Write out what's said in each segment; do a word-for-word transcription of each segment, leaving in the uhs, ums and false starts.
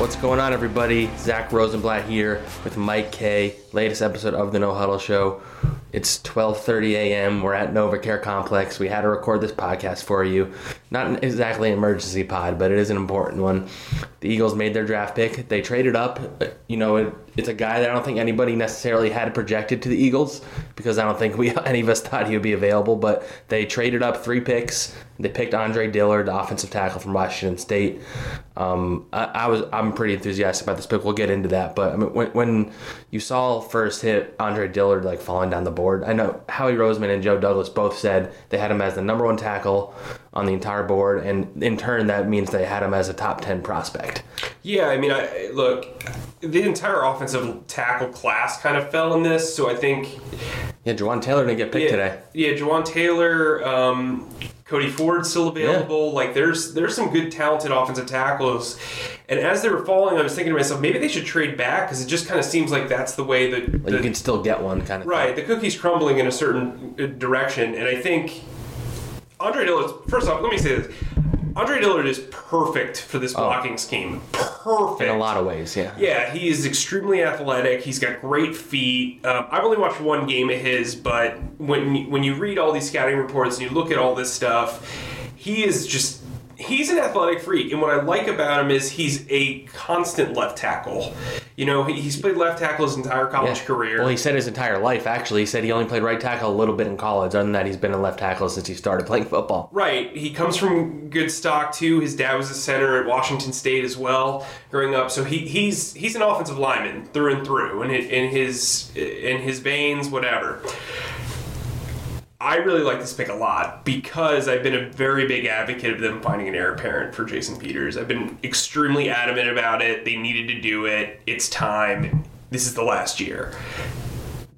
What's going on, everybody? Zach Rosenblatt here with Mike Kaye, latest episode of the No Huddle Show. It's twelve thirty a.m. We're at Nova Care Complex. We had to record this podcast for you. Not exactly an emergency pod, but it is an important one. The Eagles made their draft pick. They traded up. You know, it, it's a guy that I don't think anybody necessarily had projected to the Eagles because I don't think we any of us thought he would be available, but they traded up three picks. They picked Andre Dillard, the offensive tackle from Washington State. Um, I, I was, I'm pretty enthusiastic about this pick. We'll get into that. But I mean, when, when you saw first hit Andre Dillard like falling down the board, I know Howie Roseman and Joe Douglas both said they had him as the number one tackle on the entire board. And in turn, that means they had him as a top ten prospect. Yeah, I mean, I, look, the entire offensive tackle class kind of fell in this. So I think... Yeah, Jawaan Taylor didn't get picked yeah, today. Yeah, Jawaan Taylor... Um, Cody Ford still available. Yeah. Like there's there's some good talented offensive tackles, and as they were falling, I was thinking to myself, maybe they should trade back because it just kind of seems like that's the way that like the, you can still get one kind of right. Thing. The cookie's crumbling in a certain direction, and I think Andre Dillard. First off, let me say this: Andre Dillard is perfect for this blocking oh. scheme. Perfect in a lot of ways. Yeah. Yeah, he is extremely athletic. He's got great feet. Um, I've only watched one game of his, but when when you read all these scouting reports and you look at all this stuff, he is just he's an athletic freak. And what I like about him is he's a constant left tackle. You know, he's played left tackle his entire college yeah. career. Well, he said his entire life, actually. He said he only played right tackle a little bit in college. Other than that, he's been a left tackle since he started playing football. Right. He comes from good stock, too. His dad was a center at Washington State as well growing up. So he, he's he's an offensive lineman through and through, and in, in his in his veins, whatever. I really like this pick a lot because I've been a very big advocate of them finding an heir apparent for Jason Peters. I've been extremely adamant about it. They needed to do it. It's time. This is the last year.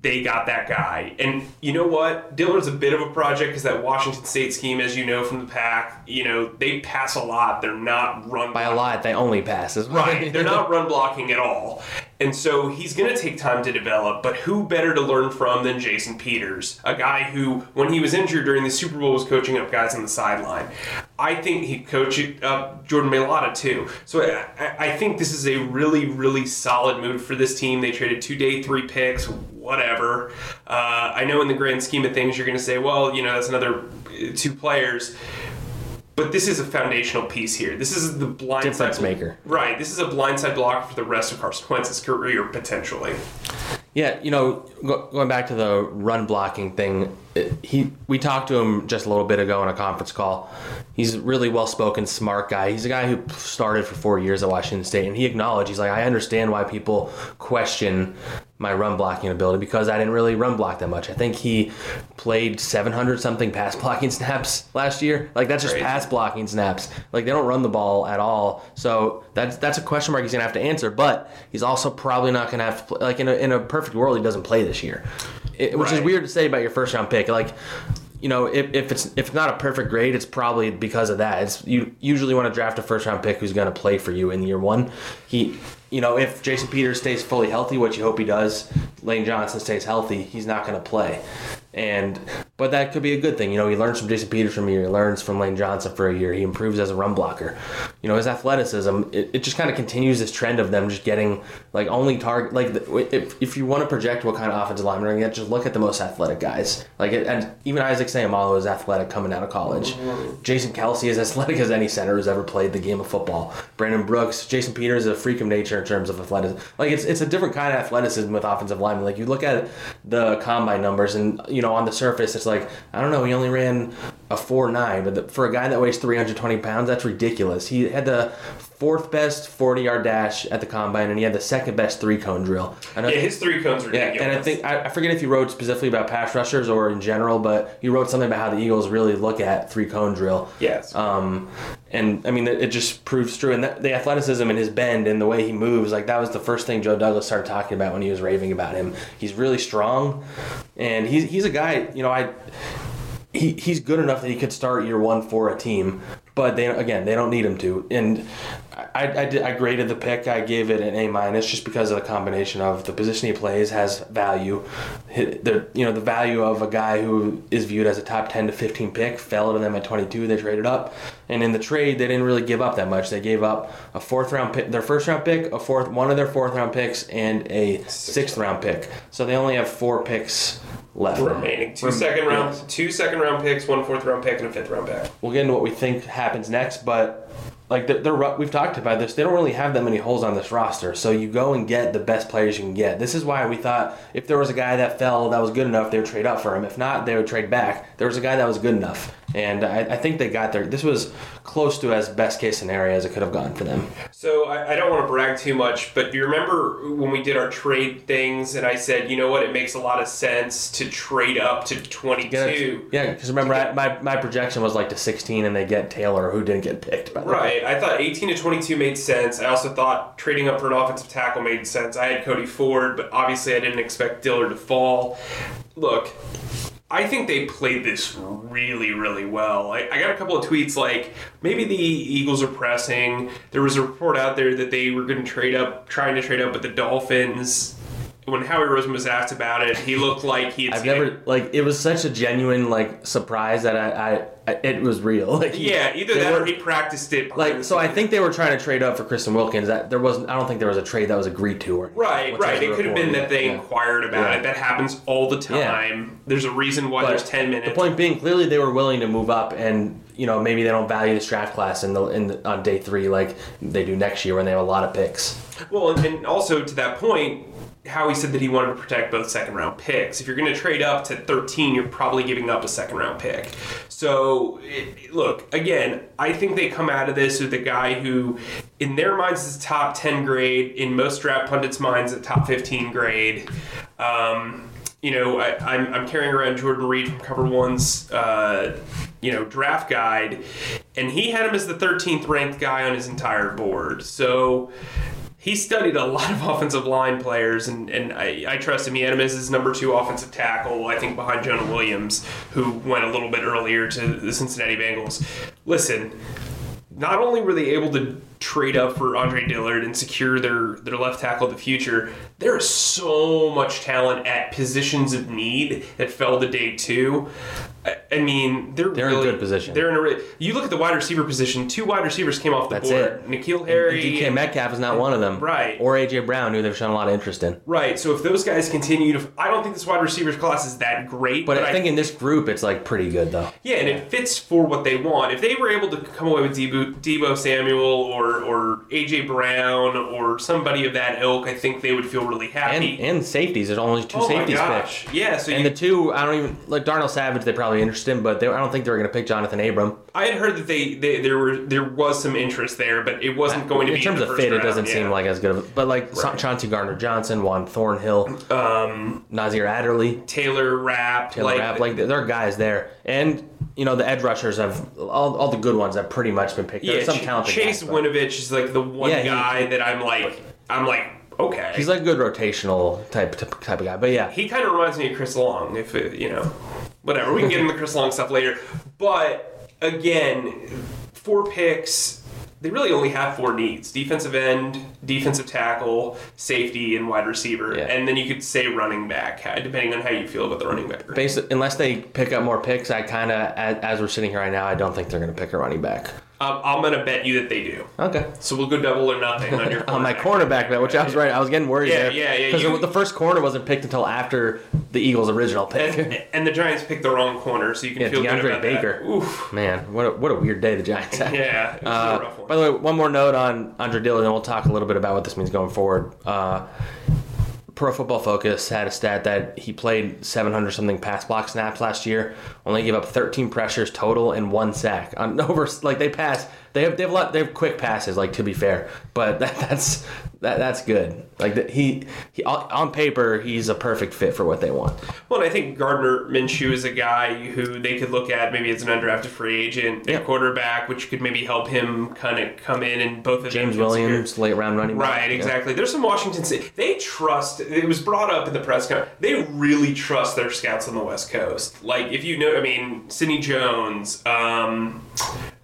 They got that guy. And you know what? Dillard's a bit of a project because that Washington State scheme, as you know from the pack, you know, they pass a lot. They're not run blocking. By a lot, they only pass. Right. They're not run blocking at all. And so he's going to take time to develop, but who better to learn from than Jason Peters, a guy who, when he was injured during the Super Bowl, was coaching up guys on the sideline. I think he coached up Jordan Mailata, too. So I, I think this is a really, really solid move for this team. They traded two day, three picks, whatever. Uh, I know in the grand scheme of things, you're going to say, well, you know, that's another two players. But this is a foundational piece here. This is the blindside difference maker. Right. This is a blindside block for the rest of Carson Wentz's career, potentially. Yeah, you know, go, going back to the run blocking thing, he we talked to him just a little bit ago on a conference call. He's a really well-spoken, smart guy. He's a guy who started for four years at Washington State, and he acknowledged, he's like, I understand why people question my run blocking ability because I didn't really run block that much. I think he played seven hundred something pass blocking snaps last year. Like, that's just Crazy. pass blocking snaps. Like, they don't run the ball at all. So that's that's a question mark he's going to have to answer, but he's also probably not going to have to play. Like, in a, in a perfect world, he doesn't play this year, it, which right. is weird to say about your first-round pick. Like, you know, if, if it's if not a perfect grade, it's probably because of that. It's you usually want to draft a first-round pick who's going to play for you in year one. He... You know, if Jason Peters stays fully healthy, which you hope he does, Lane Johnson stays healthy, he's not going to play. And But that could be a good thing. You know, he learns from Jason Peters for a year. He learns from Lane Johnson for a year. He improves as a run blocker. You know, his athleticism, it, it just kind of continues this trend of them just getting, like, only target. Like, the, if if you want to project what kind of offensive lineman they're going to get, just look at the most athletic guys. Like, it, and even Isaac Samalo is athletic coming out of college. Mm-hmm. Jason Kelsey is as athletic as any center who's ever played the game of football. Brandon Brooks, Jason Peters is a freak of nature in terms of athleticism. Like, it's it's a different kind of athleticism with offensive linemen. Like, you look at the combine numbers, and, you know, on the surface, it's like, Like, I don't know, he only ran a four nine, but the, for a guy that weighs three hundred twenty pounds, that's ridiculous. He had the fourth best forty-yard dash at the combine, and he had the second best three-cone drill. I know yeah, his three-cone's ridiculous. Yeah, and I think, I, I forget if you wrote specifically about pass rushers or in general, but you wrote something about how the Eagles really look at three-cone drill. Yes. Um, and, I mean, it, it just proves true. And that, the athleticism and his bend and the way he moves, like, that was the first thing Joe Douglas started talking about when he was raving about him. He's really strong, and he's, he's a guy, you know, I... He he's good enough that he could start year one for a team, but they again they don't need him to. And I I, did, I graded the pick. I gave it an A minus just because of the combination of the position he plays has value. The you know the value of a guy who is viewed as a top ten to fifteen pick fell to them at twenty-two. They traded up, and in the trade they didn't really give up that much. They gave up a fourth round pick, their first round pick, a fourth one of their fourth round picks, and a sixth round pick. So they only have four picks left remaining. Two Rem- second round yes. two second round picks, one fourth round pick, and a fifth round pick. We'll get into what we think happens next, but like they're, they're we've talked about this, they don't really have that many holes on this roster. So you go and get the best players you can get. This is why we thought if there was a guy that fell that was good enough, they would trade up for him. If not, they would trade back. There was a guy that was good enough. And I, I think they got there. This was close to as best case scenario as it could have gone for them. So I, I don't want to brag too much, but do you remember when we did our trade things and I said, you know what, it makes a lot of sense to trade up to twenty-two? Yeah, because remember, I, my, my projection was like to sixteen and they get Taylor, who didn't get picked. By the right. Way. I thought eighteen to twenty-two made sense. I also thought trading up for an offensive tackle made sense. I had Cody Ford, but obviously I didn't expect Dillard to fall. Look, I think they played this really, really well. I, I got a couple of tweets like, maybe the Eagles are pressing. There was a report out there that they were going to trade up, trying to trade up with the Dolphins. When Howie Roseman was asked about it, he looked like he had I've seen never, it. Like, it was such a genuine, like, surprise that I... I it was real. Like, yeah, either that were, or he practiced it. Like, so I think they were trying to trade up for Christian Wilkins. That there wasn't. I don't think there was a trade that was agreed to. Or right, right. It could have been that they yeah. inquired about yeah. it. That happens all the time. Yeah. There's a reason why but there's ten minutes. The point being, clearly they were willing to move up, and you know maybe they don't value this draft class in the in the, on day three like they do next year when they have a lot of picks. Well, and, and also to that point, Howie said that he wanted to protect both second round picks. If you're going to trade up to thirteen, you're probably giving up a second round pick. So, it, look, again, I think they come out of this with a guy who, in their minds, is a top ten grade. In most draft pundits' minds, a top fifteen grade. Um, you know, I, I'm, I'm carrying around Jordan Reed from Cover One's, uh, you know, draft guide, and he had him as the thirteenth ranked guy on his entire board. So he studied a lot of offensive line players, and, and I, I trust him. He had him as his number two offensive tackle, I think, behind Jonah Williams, who went a little bit earlier to the Cincinnati Bengals. Listen, not only were they able to trade up for Andre Dillard and secure their, their left tackle of the future, there is so much talent at positions of need that fell to day two. I mean, they're, they're really, in a good position. They're in a really, you look at the wide receiver position, two wide receivers came off the That's board. It. N'Keal Harry. And D K Metcalf is not and, one of them. Right. Or A J Brown, who they've shown a lot of interest in. Right. So if those guys continue to... I don't think this wide receivers class is that great. But, but I think I, in this group, it's like pretty good, though. Yeah, and it fits for what they want. If they were able to come away with Debo, Debo Samuel or, or A J Brown or somebody of that ilk, I think they would feel really happy. And, and safeties. There's only two oh safeties picked. Yeah. So and you, the two, I don't even... Like Darnell Savage, they probably interested, but they, I don't think they were going to pick Jonathan Abram. I had heard that they, they there were there was some interest there, but it wasn't going to be in terms in the of first fit. Round, it doesn't yeah. seem like as good of a, but like right. Chauncey Gardner Johnson, Juan Thornhill, um, Nazir Adderley, Taylor Rapp, Taylor like, Rapp, like there are guys there, and you know the edge rushers have all, all the good ones have pretty much been picked. Yeah, some Ch- talented Chase guys, Winovich is like the one yeah, guy he, that I'm like I'm like. Okay. He's like a good rotational type type of guy, but yeah. He kind of reminds me of Chris Long, if it, you know, whatever. We can get into the Chris Long stuff later. But, again, four picks. they really only have four needs: defensive end, defensive tackle, safety, and wide receiver. Yeah. And then you could say running back, depending on how you feel about the running back. Basically, unless they pick up more picks, I kind of, as, as we're sitting here right now, I don't think they're going to pick a running back. Um, I'm going to bet you that they do. Okay. So we'll go double or nothing on your cornerback. On my cornerback bet, which I was right. I was getting worried yeah, there. Yeah, yeah, yeah. Because the first corner wasn't picked until after the Eagles' original pick. And, and the Giants picked the wrong corner, so you can yeah, feel DeAndre good about Baker. That. Oof. Man, what a, what a weird day the Giants had. Yeah, it was uh, a rough one. By the way, one more note on Andre Dillard, and we'll talk a little bit about what this means going forward. Uh, Pro Football Focus had a stat that he played seven hundred something pass block snaps last year. Only gave up thirteen pressures total and one sack. On over like they pass, they have they have a lot, they have quick passes. Like to be fair, but that, that's that that's good. Like the, he he on paper he's a perfect fit for what they want. Well, and I think Gardner Minshew is a guy who they could look at maybe as an undrafted free agent, yeah. a quarterback, which could maybe help him kind of come in and both of James them Williams here. Late round running back. Right, exactly. Yeah. There's some Washington State. They trust. It was brought up in the press conference. They really trust their scouts on the West Coast. Like, if you know, I mean, Sidney Jones. Um,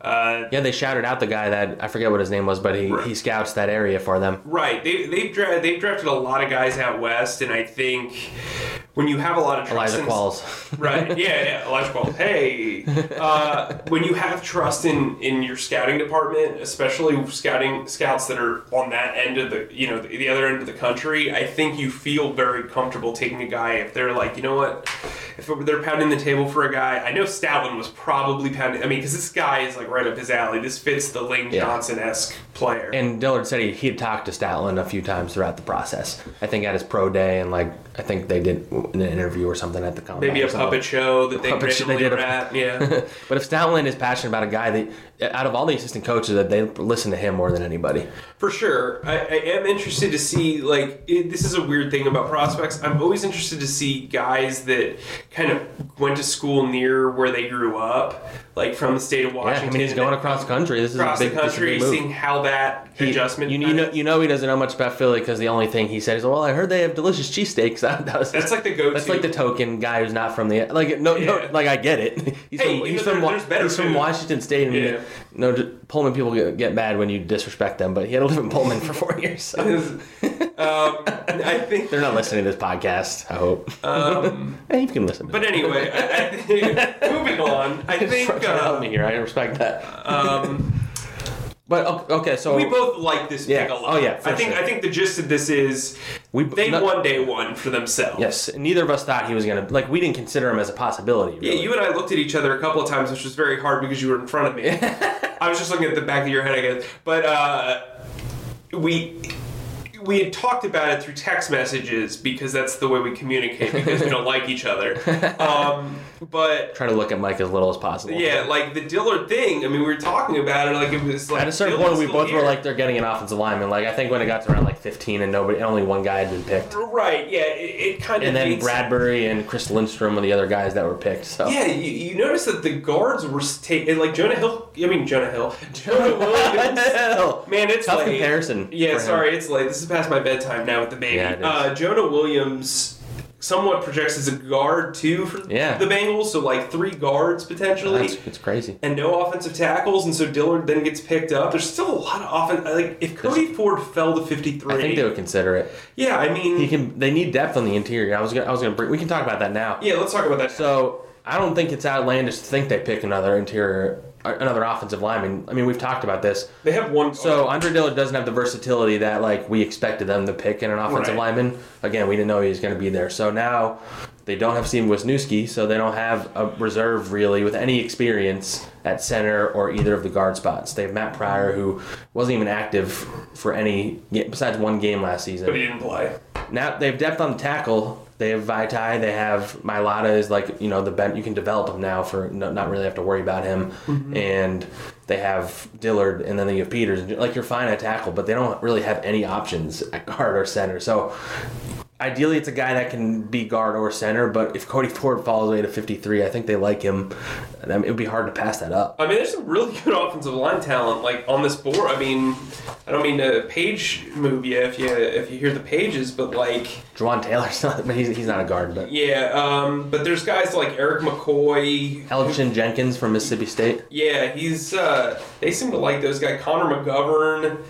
uh, yeah, they shouted out the guy that, I forget what his name was, but he, right. he scouts that area for them. Right. They, they've, dra- they've drafted a lot of guys out West, and I think when you have a lot of trust Elijah in... Elijah Qualls. Right. Yeah, yeah, Elijah Qualls. Hey. Uh, when you have trust in, in your scouting department, especially scouting scouts that are on that end of the, you know, the, the other end of the country, I think you feel very comfortable taking a guy if they're like, you know what, if they're pounding the table for a guy. I know Stoutland was probably pounding, I mean, because this guy is like right up his alley. This fits the Lane Johnson-esque yeah. player. And Dillard said he, he had talked to Stoutland a few times throughout the process. I think at his pro day, and like, I think they did an interview or something at the combine. Maybe a so. puppet show that they randomly were at, yeah. But if Stoutland is passionate about a guy, that out of all the assistant coaches, that they listen to him more than anybody. For sure. I, I am interested to see, like, it, this is a weird thing about prospects. I'm always interested to see guys that kind of went to school near where they grew up, like from the state of Washington. Yeah, I mean, he's going across the country. This is across a big, the country, big seeing how that he, adjustment. You, you know, you know, he doesn't know much about Philly because the only thing he said is, "Well, I heard they have delicious cheesesteaks." That, that was that's like the go-to. That's like the token guy who's not from the like. No, yeah. no like I get it. He's hey, from, he's, know, from, there's, there's he's from Washington State, and yeah. you know, Pullman people get, get mad when you disrespect them. But he had to live in Pullman for four years. So. um, I think they're not listening to this podcast. I hope. Um, hey, you can listen. To but it. Anyway, I, I think, moving on. I think. Help me here. I respect that. Um, but okay, so we both like this yeah. pick a lot. Oh yeah, I think sure. I think the gist of this is we they not, won day one for themselves. Yes, neither of us thought he was gonna like. We didn't consider him as a possibility. Really. Yeah, you and I looked at each other a couple of times, which was very hard because you were in front of me. I was just looking at the back of your head, I guess. But uh, we. We had talked about it through text messages because that's the way we communicate because we don't like each other. Um, but trying to look at Mike as little as possible. Yeah, like the Dillard thing. I mean, we were talking about it. Like it was like at a certain Dillard's point, we both here. were like, they're getting an offensive lineman. Like I think when it got to around like fifteen and nobody, only one guy had been picked. Right. Yeah. It, it kind of. And then Bradbury sense. and Chris Lindstrom were the other guys that were picked. So yeah, you, you notice that the guards were taking like Jonah Hill. I mean Jonah Hill. Jonah Williams. Man, it's tough late. comparison. Yeah. Sorry, it's late. This is past my bedtime now with the baby. Yeah, uh, Jonah Williams somewhat projects as a guard, too, for yeah. the Bengals. So, like, three guards, potentially. That's, it's crazy. And no offensive tackles. And so Dillard then gets picked up. There's still a lot of offense. Like, if Cody There's, Ford fell to fifty-three. I think they would consider it. Yeah, I mean. He can. They need depth on the interior. I was going to bring. We can talk about that now. Yeah, let's talk about that. So, I don't think it's outlandish to think they pick another interior another offensive lineman. I mean, we've talked about this. They have one. So Andre Dillard doesn't have the versatility that like we expected them to pick in an offensive right. lineman. Again, we didn't know he was going to be there. So now they don't have Steven Wisniewski, so they don't have a reserve really with any experience at center or either of the guard spots. They have Matt Pryor, who wasn't even active for any besides one game last season. But he didn't play. Now they have depth on the tackle. They have Vaitai. They have Mailata is like, you know, the ben, you can develop him now for no, not really have to worry about him. Mm-hmm. And they have Dillard, and then they have Peters. Like, you're fine at tackle, but they don't really have any options at guard or center. So Ideally, it's a guy that can be guard or center, but if Cody Ford falls away to fifty-three, I think they like him. I mean, it would be hard to pass that up. I mean, there's some really good offensive line talent like on this board. I mean, I don't mean to page move you if you if you hear the pages, but like Jawaan Taylor's not, he's he's not a guard, but yeah. Um, but there's guys like Eric McCoy, Elgin Jenkins from Mississippi State. Yeah, he's. Uh, they seem to like those guys. Connor McGovern.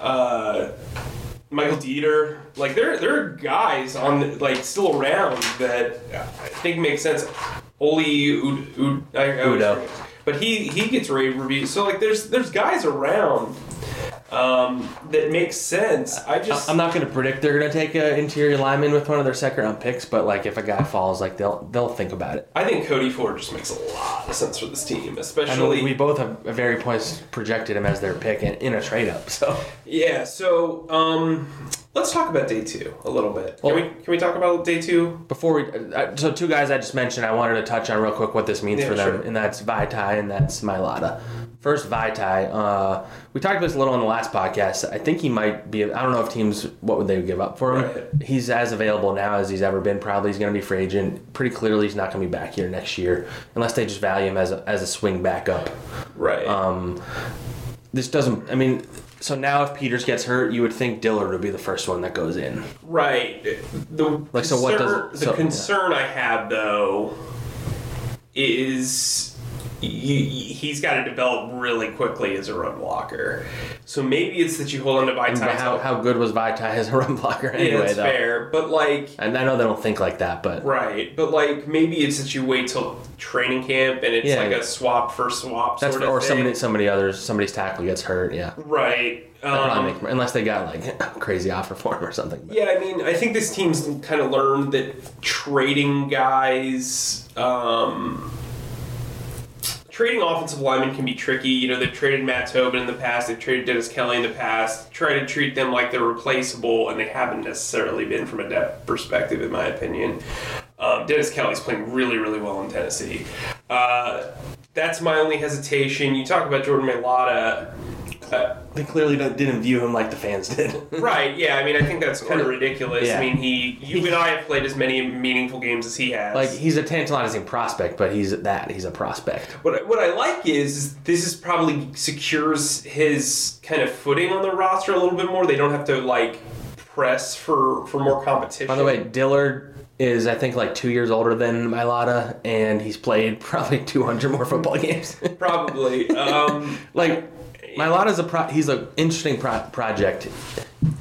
Uh, Michael Dieter, like there, there are guys on the, like still around that I think make sense. Ole Ud, Ud, I, I Udo, but he he gets rave reviews. So like there's there's guys around um, that make sense. I just I'm not gonna predict they're gonna take an interior lineman with one of their second round picks, but like if a guy falls, like they'll they'll think about it. I think Cody Ford just makes a lot of sense for this team, especially. I mean, we both have at various points projected him as their pick in, in a trade up. So yeah, so um, let's talk about day two a little bit. Well, can we can we talk about day two before we? Uh, so two guys I just mentioned, I wanted to touch on real quick what this means yeah, for them, sure. And that's Vaitai and that's Mailata. First, Vaitai. Uh, we talked about this a little on the last podcast. I think he might be. I don't know if teams what would they give up for him. Right. He's as available now as he's ever been. Probably he's going to be free agent. Pretty clearly, he's not going to be back here next year unless they just value him as a, as a swing backup. Right. Um, this doesn't. I mean. So now if Peters gets hurt, you would think Dillard would be the first one that goes in. Right. The like so concern, what does so, the concern yeah. I have though is. He, he's got to develop really quickly as a run blocker. So maybe it's that you hold on to Vaitai. How, how good was Vaitai as a run blocker anyway, yeah, that's though? Fair, but like... And I know they don't think like that, but... Right, but like maybe it's that you wait till training camp and it's yeah, like yeah. a swap for swap that's sort of or thing. Or somebody, somebody others, somebody's tackle gets hurt, yeah. Right. Um, make, unless they got like a crazy offer for him or something. But. Yeah, I mean, I think this team's kind of learned that trading guys... Um, Trading offensive linemen can be tricky. You know, they've traded Matt Tobin in the past. They've traded Dennis Kelly in the past. Try to treat them like they're replaceable, and they haven't necessarily been from a depth perspective, in my opinion. Um, Dennis Kelly's playing really, really well in Tennessee. Uh, that's my only hesitation. You talk about Jordan Mailata. Uh, they clearly don't, didn't view him like the fans did. Right, yeah. I mean, I think that's kind of ridiculous. Yeah. I mean, he, you and I have played as many meaningful games as he has. Like, he's a tantalizing prospect, but he's that. He's a prospect. What, what I like is this is probably secures his kind of footing on the roster a little bit more. They don't have to, like, press for, for more competition. By the way, Dillard... is I think like two years older than Mailata, and he's played probably two hundred more football games. Probably. Um, like Mailata's a pro- he's an interesting pro- project.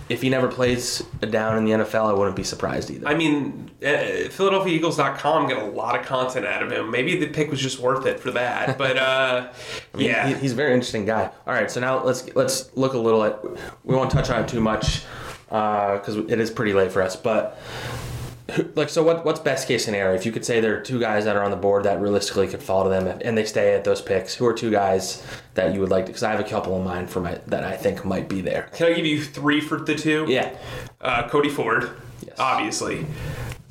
If he never plays a down in the N F L, I wouldn't be surprised either. I mean, uh, Philadelphia Eagles dot com get a lot of content out of him. Maybe the pick was just worth it for that. But uh, I mean, yeah, he, he's a very interesting guy. All right, so now let's let's look a little at. We won't touch on it too much because uh, it is pretty late for us, but. Like so, what what's best case scenario? If you could say there are two guys that are on the board that realistically could fall to them, and they stay at those picks, who are two guys that you would like? Because I have a couple in mind for my that I think might be there. Can I give you three for the two? Yeah, uh, Cody Ford, yes. Obviously.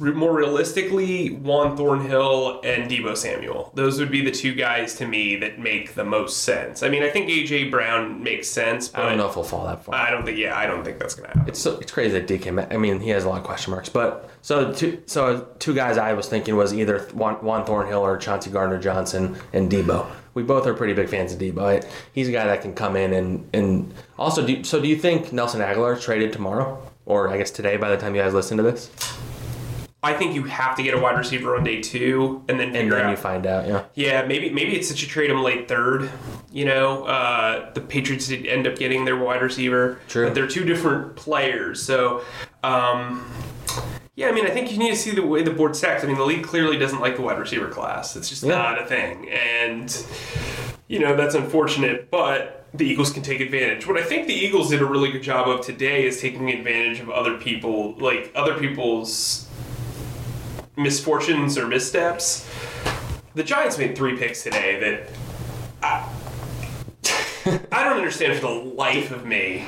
More realistically, Juan Thornhill and Debo Samuel. Those would be the two guys to me that make the most sense. I mean, I think A J Brown makes sense. But I don't know if he'll fall that far. I don't think. Yeah, I don't think that's gonna happen. It's so, it's crazy that D K. I mean, he has a lot of question marks. But so two so two guys I was thinking was either Juan Thornhill or Chauncey Gardner Johnson and Debo. We both are pretty big fans of Debo. He's a guy that can come in and and also. Do, so do you think Nelson Aguilar traded tomorrow or I guess today by the time you guys listen to this? I think you have to get a wide receiver on day two, and then figure and then out. You find out, yeah. Yeah, maybe maybe it's that you trade him late third. You know, uh, the Patriots did end up getting their wide receiver. True, but they're two different players. So, um, yeah, I mean, I think you need to see the way the board stacks. I mean, the league clearly doesn't like the wide receiver class. It's just yeah. not a thing, and you know that's unfortunate, but. The Eagles can take advantage. What I think the Eagles did a really good job of today is taking advantage of other people, like other people's misfortunes or missteps. The Giants made three picks today that I, I don't understand for the life of me.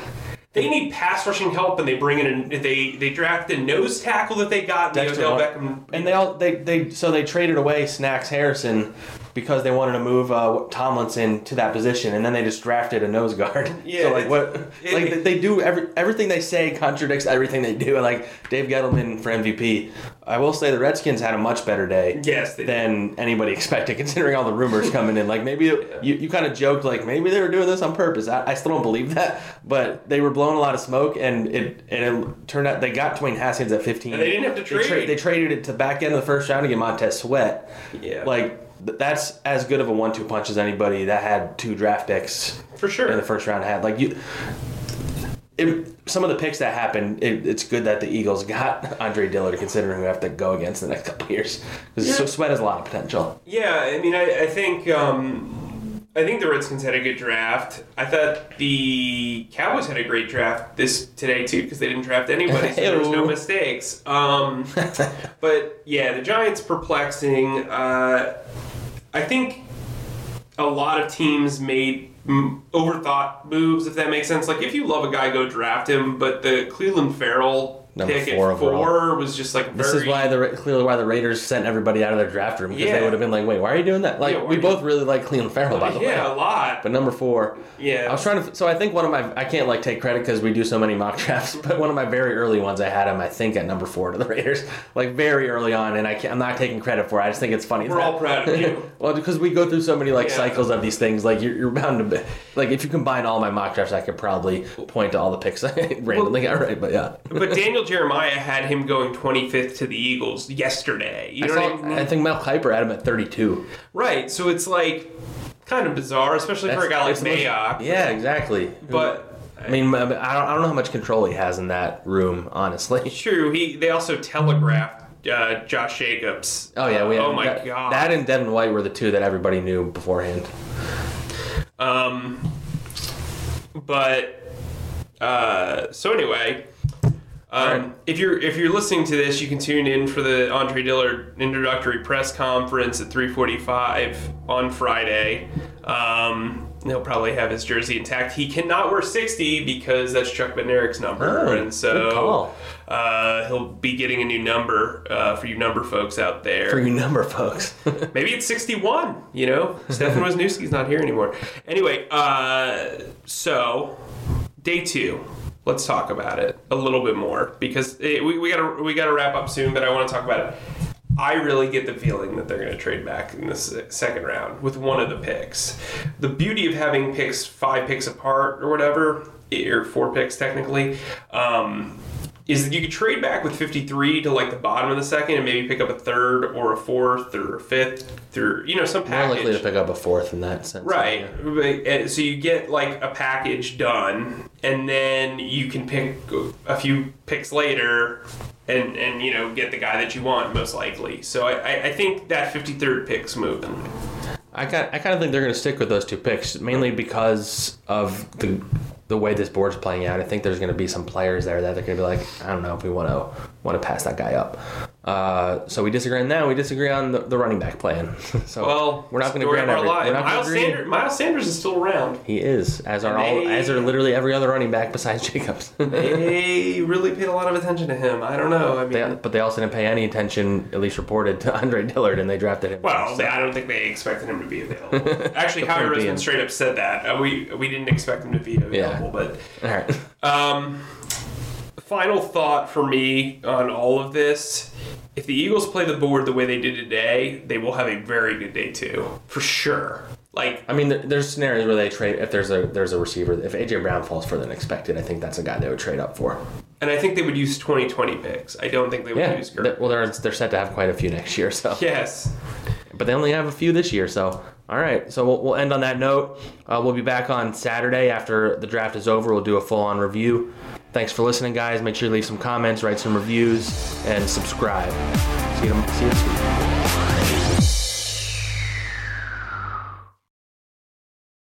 They need pass rushing help, and they bring in a, they they draft the nose tackle that they got. The Odell Beckham, and they all they, they so they traded away Snacks Harrison because they wanted to move uh, Tomlinson to that position, and then they just drafted a nose guard. Yeah, so like what it, like they do every everything they say contradicts everything they do. And like Dave Gettleman for M V P, I will say the Redskins had a much better day. Yes, they than did. Anybody expected, considering all the rumors coming in. Like maybe yeah. you you kind of joked like maybe they were doing this on purpose. I, I still don't believe that, but they were blowing a lot of smoke, and it and it turned out they got Dwayne Haskins at fifteen. And they didn't have to trade. They, tra- they traded it to back end of the first round to get Montez Sweat. Yeah, like th- that's as good of a one-two punch as anybody that had two draft picks for sure in the first round had. Like you, it, some of the picks that happened, it, it's good that the Eagles got Andre Dillard, considering we have to go against the next couple of years because yeah. so Sweat has a lot of potential. Yeah, I mean, I, I think. Um, I think the Redskins had a good draft. I thought the Cowboys had a great draft this today, too, because they didn't draft anybody, so there was no mistakes. Um, but, yeah, the Giants perplexing. Uh, I think a lot of teams made m- overthought moves, if that makes sense. Like, if you love a guy, go draft him, but the Clelin Ferrell... Number four, four was just like very... This is why the clearly why the Raiders sent everybody out of their draft room, because yeah. they would have been like, wait, why are you doing that? Like, yeah, we both doing... really like Clelin Ferrell, by the yeah, way. Yeah, a lot. But number four... Yeah. I was trying to... So I think one of my... I can't, like, take credit because we do so many mock drafts, but one of my very early ones I had him, I think, at number four to the Raiders. Like, very early on, and I can't, I'm not taking credit for it. I just think it's funny. We're that, all proud of you. Well, because we go through so many, like, yeah. cycles of these things. Like, you're, you're bound to... Be, like, if you combine all my mock drafts, I could probably point to all the picks I randomly got right, but yeah. But Daniel Jeremiah had him going twenty-fifth to the Eagles yesterday. You know I, saw, what I, mean? I think Mel Kiper had him at thirty-two. Right, so it's like kind of bizarre, especially That's, for a guy like Mayock. Yeah, exactly. But I mean, I don't, I don't know how much control he has in that room, honestly. True. He they also telegraphed uh, Josh Jacobs. Oh yeah, we. Uh, oh my that, god. That and Devin White were the two that everybody knew beforehand. Um, but uh, so anyway. Um, right. If you're if you're listening to this, you can tune in for the Andre Dillard introductory press conference at three forty-five on Friday. Um, he'll probably have his jersey intact. He cannot wear sixty because that's Chuck Bednarik's number, oh, and so uh, he'll be getting a new number uh, for you number folks out there. For you number folks, maybe it's sixty-one. You know, Stefan Wisniewski's not here anymore. Anyway, uh, so day two. Let's talk about it a little bit more because it, we, we gotta we gotta wrap up soon, but I want to talk about it. I really get the feeling that they're going to trade back in this second round with one of the picks. The beauty of having picks five picks apart or whatever, or four picks technically, um, is that you could trade back with fifty-three to like the bottom of the second and maybe pick up a third or a fourth or a fifth through, you know, some package. More likely to pick up a fourth in that sense. Right. Yeah. So you get like a package done and then you can pick a few picks later and, and you know, get the guy that you want most likely. So I, I think that fifty-third pick's moving. I kind I kind of think they're going to stick with those two picks mainly because of the... the way this board's playing out, I think there's going to be some players there that they're going to be like, I don't know if we want to want to pass that guy up. Uh, so we disagree on that. We disagree on the, the running back plan. so well, we're not going to agree on every, we're not Miles, agree. Sanders, Miles Sanders is still around. He is, as are they, all, as are literally every other running back besides Jacobs. They really paid a lot of attention to him. I don't know. I mean, they, but they also didn't pay any attention, at least reported, to Andre Dillard, and they drafted him. Well, so. they, I don't think they expected him to be available. Actually, Howie Roseman straight up said that uh, we we didn't expect him to be available. Yeah. But all right. Um, final thought for me on all of this: if the Eagles play the board the way they did today, they will have a very good day too, for sure. Like, I mean, there's scenarios where they trade if there's a there's a receiver. If A J Brown falls further than expected, I think that's a guy they would trade up for. And I think they would use twenty twenty picks. I don't think they would yeah, use. Th- well, they're they're set to have quite a few next year. So yes. But they only have a few this year, so all right. So we'll, we'll end on that note. Uh, we'll be back on Saturday after the draft is over. We'll do a full-on review. Thanks for listening, guys. Make sure you leave some comments, write some reviews, and subscribe. See you, see you next week.